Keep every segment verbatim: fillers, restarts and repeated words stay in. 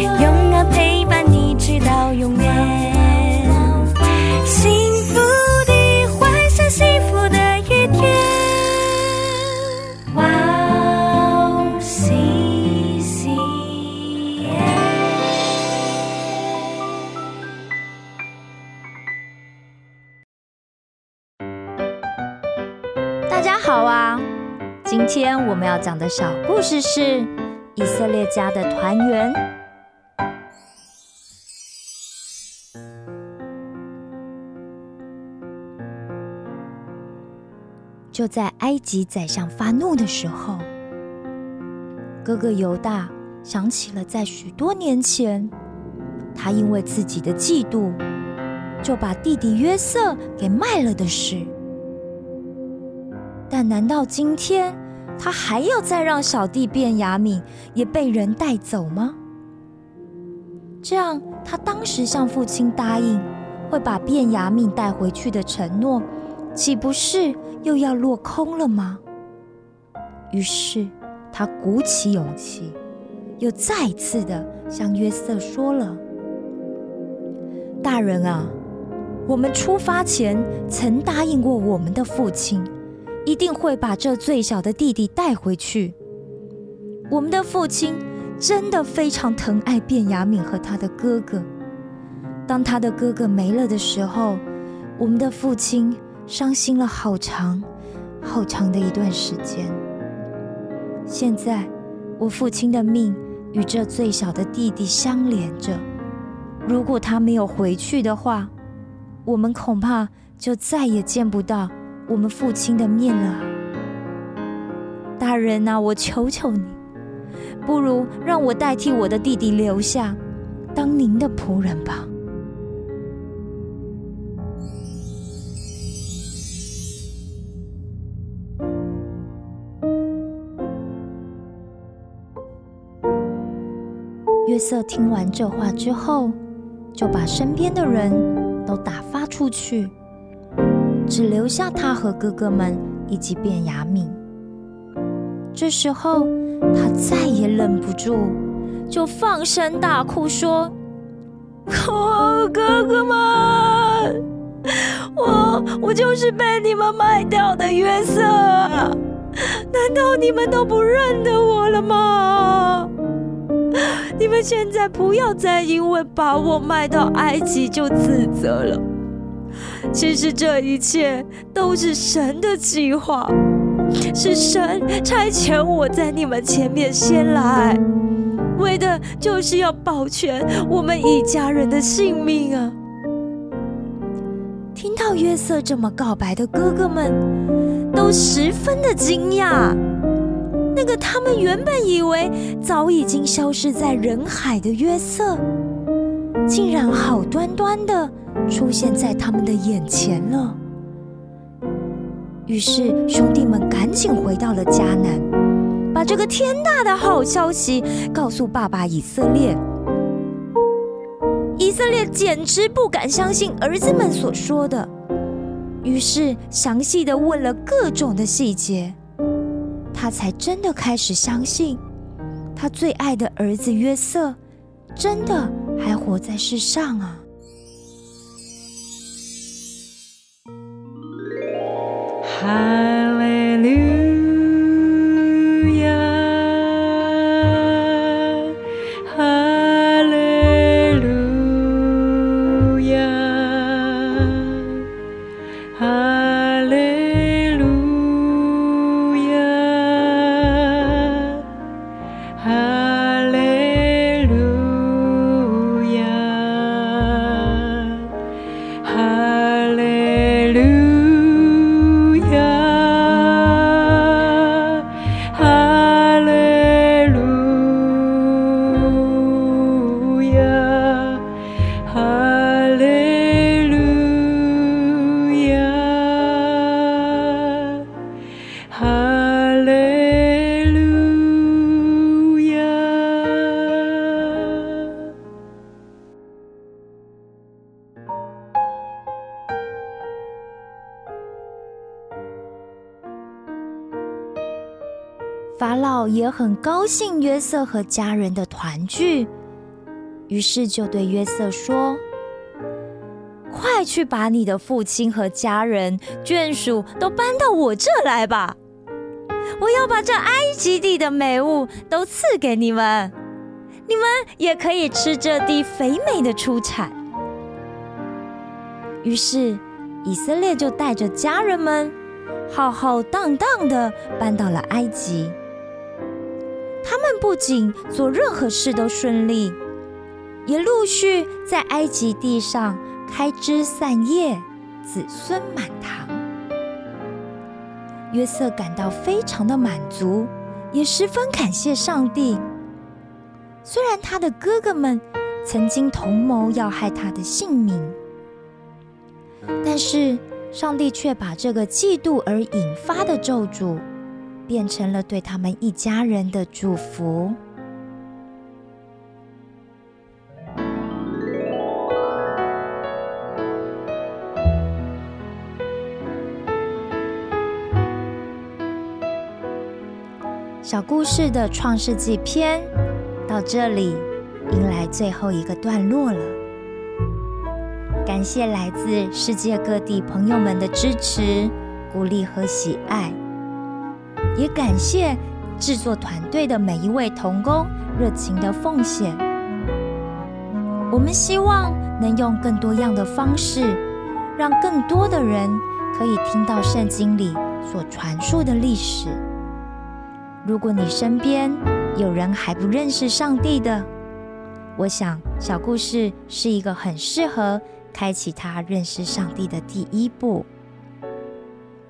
永远陪伴你直到永远 我们要讲的小故事是以色列家的团圆。就在埃及宰相发怒的时候，哥哥犹大想起了在许多年前他因为自己的嫉妒就把弟弟约瑟给卖了的事。但难道今天 他还要再让小弟便雅悯也被人带走吗？这样他当时向父亲答应会把便雅悯带回去的承诺，岂不是又要落空了吗？于是他鼓起勇气，又再次的向约瑟说了：“大人啊，我们出发前曾答应过我们的父亲， 一定会把这最小的弟弟带回去。我们的父亲真的非常疼爱便雅悯和他的哥哥。当他的哥哥没了的时候，我们的父亲伤心了好长好长的一段时间。现在我父亲的命与这最小的弟弟相连着，如果他没有回去的话，我们恐怕就再也见不到 我们父亲的面了。大人啊，我求求你，不如让我代替我的弟弟留下，当您的仆人吧。约瑟听完这话之后，就把身边的人都打发出去， 只留下他和哥哥们以及便雅悯。这时候他再也忍不住就放声大哭说：“我哥哥们，我我就是被你们卖掉的约瑟啊！难道你们都不认得我了吗？你们现在不要再因为把我卖到埃及就自责了。” 其实这一切都是神的计划，是神差遣我在你们前面先来，为的就是要保全我们一家人的性命啊！听到约瑟这么告白的哥哥们都十分的惊讶，那个他们原本以为早已经消失在人海的约瑟，竟然好端端的 出现在他们的眼前了。于是兄弟们赶紧回到了迦南，把这个天大的好消息告诉爸爸以色列。以色列简直不敢相信儿子们所说的，于是详细的问了各种的细节，他才真的开始相信他最爱的儿子约瑟真的还活在世上啊。 할렐루야, 할렐루야, 할렐루야, 할렐루야, 할렐루야. 法老也很高兴约瑟和家人的团聚，于是就对约瑟说：快去把你的父亲和家人、眷属都搬到我这来吧，我要把这埃及地的美物都赐给你们，你们也可以吃这地肥美的出产。于是以色列就带着家人们浩浩荡荡地搬到了埃及。他们不仅做任何事都顺利，也陆续在埃及地上开枝散叶，子孙满堂。约瑟感到非常的满足，也十分感谢上帝。虽然他的哥哥们曾经同谋要害他的性命，但是上帝却把这个嫉妒而引发的咒诅变成了对他们一家人的祝福。小故事的创世纪篇到这里迎来最后一个段落了。感谢来自世界各地朋友们的支持、鼓励和喜爱，也感谢制作团队的每一位同工热情的奉献。我们希望能用更多样的方式，让更多的人可以听到圣经里所传述的历史。如果你身边有人还不认识上帝的，我想小故事是一个很适合开启他认识上帝的第一步。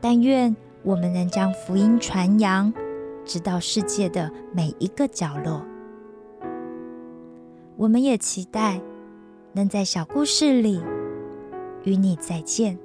但愿我们能将福音传扬，直到世界的每一个角落。我们也期待能在小故事里与你再见。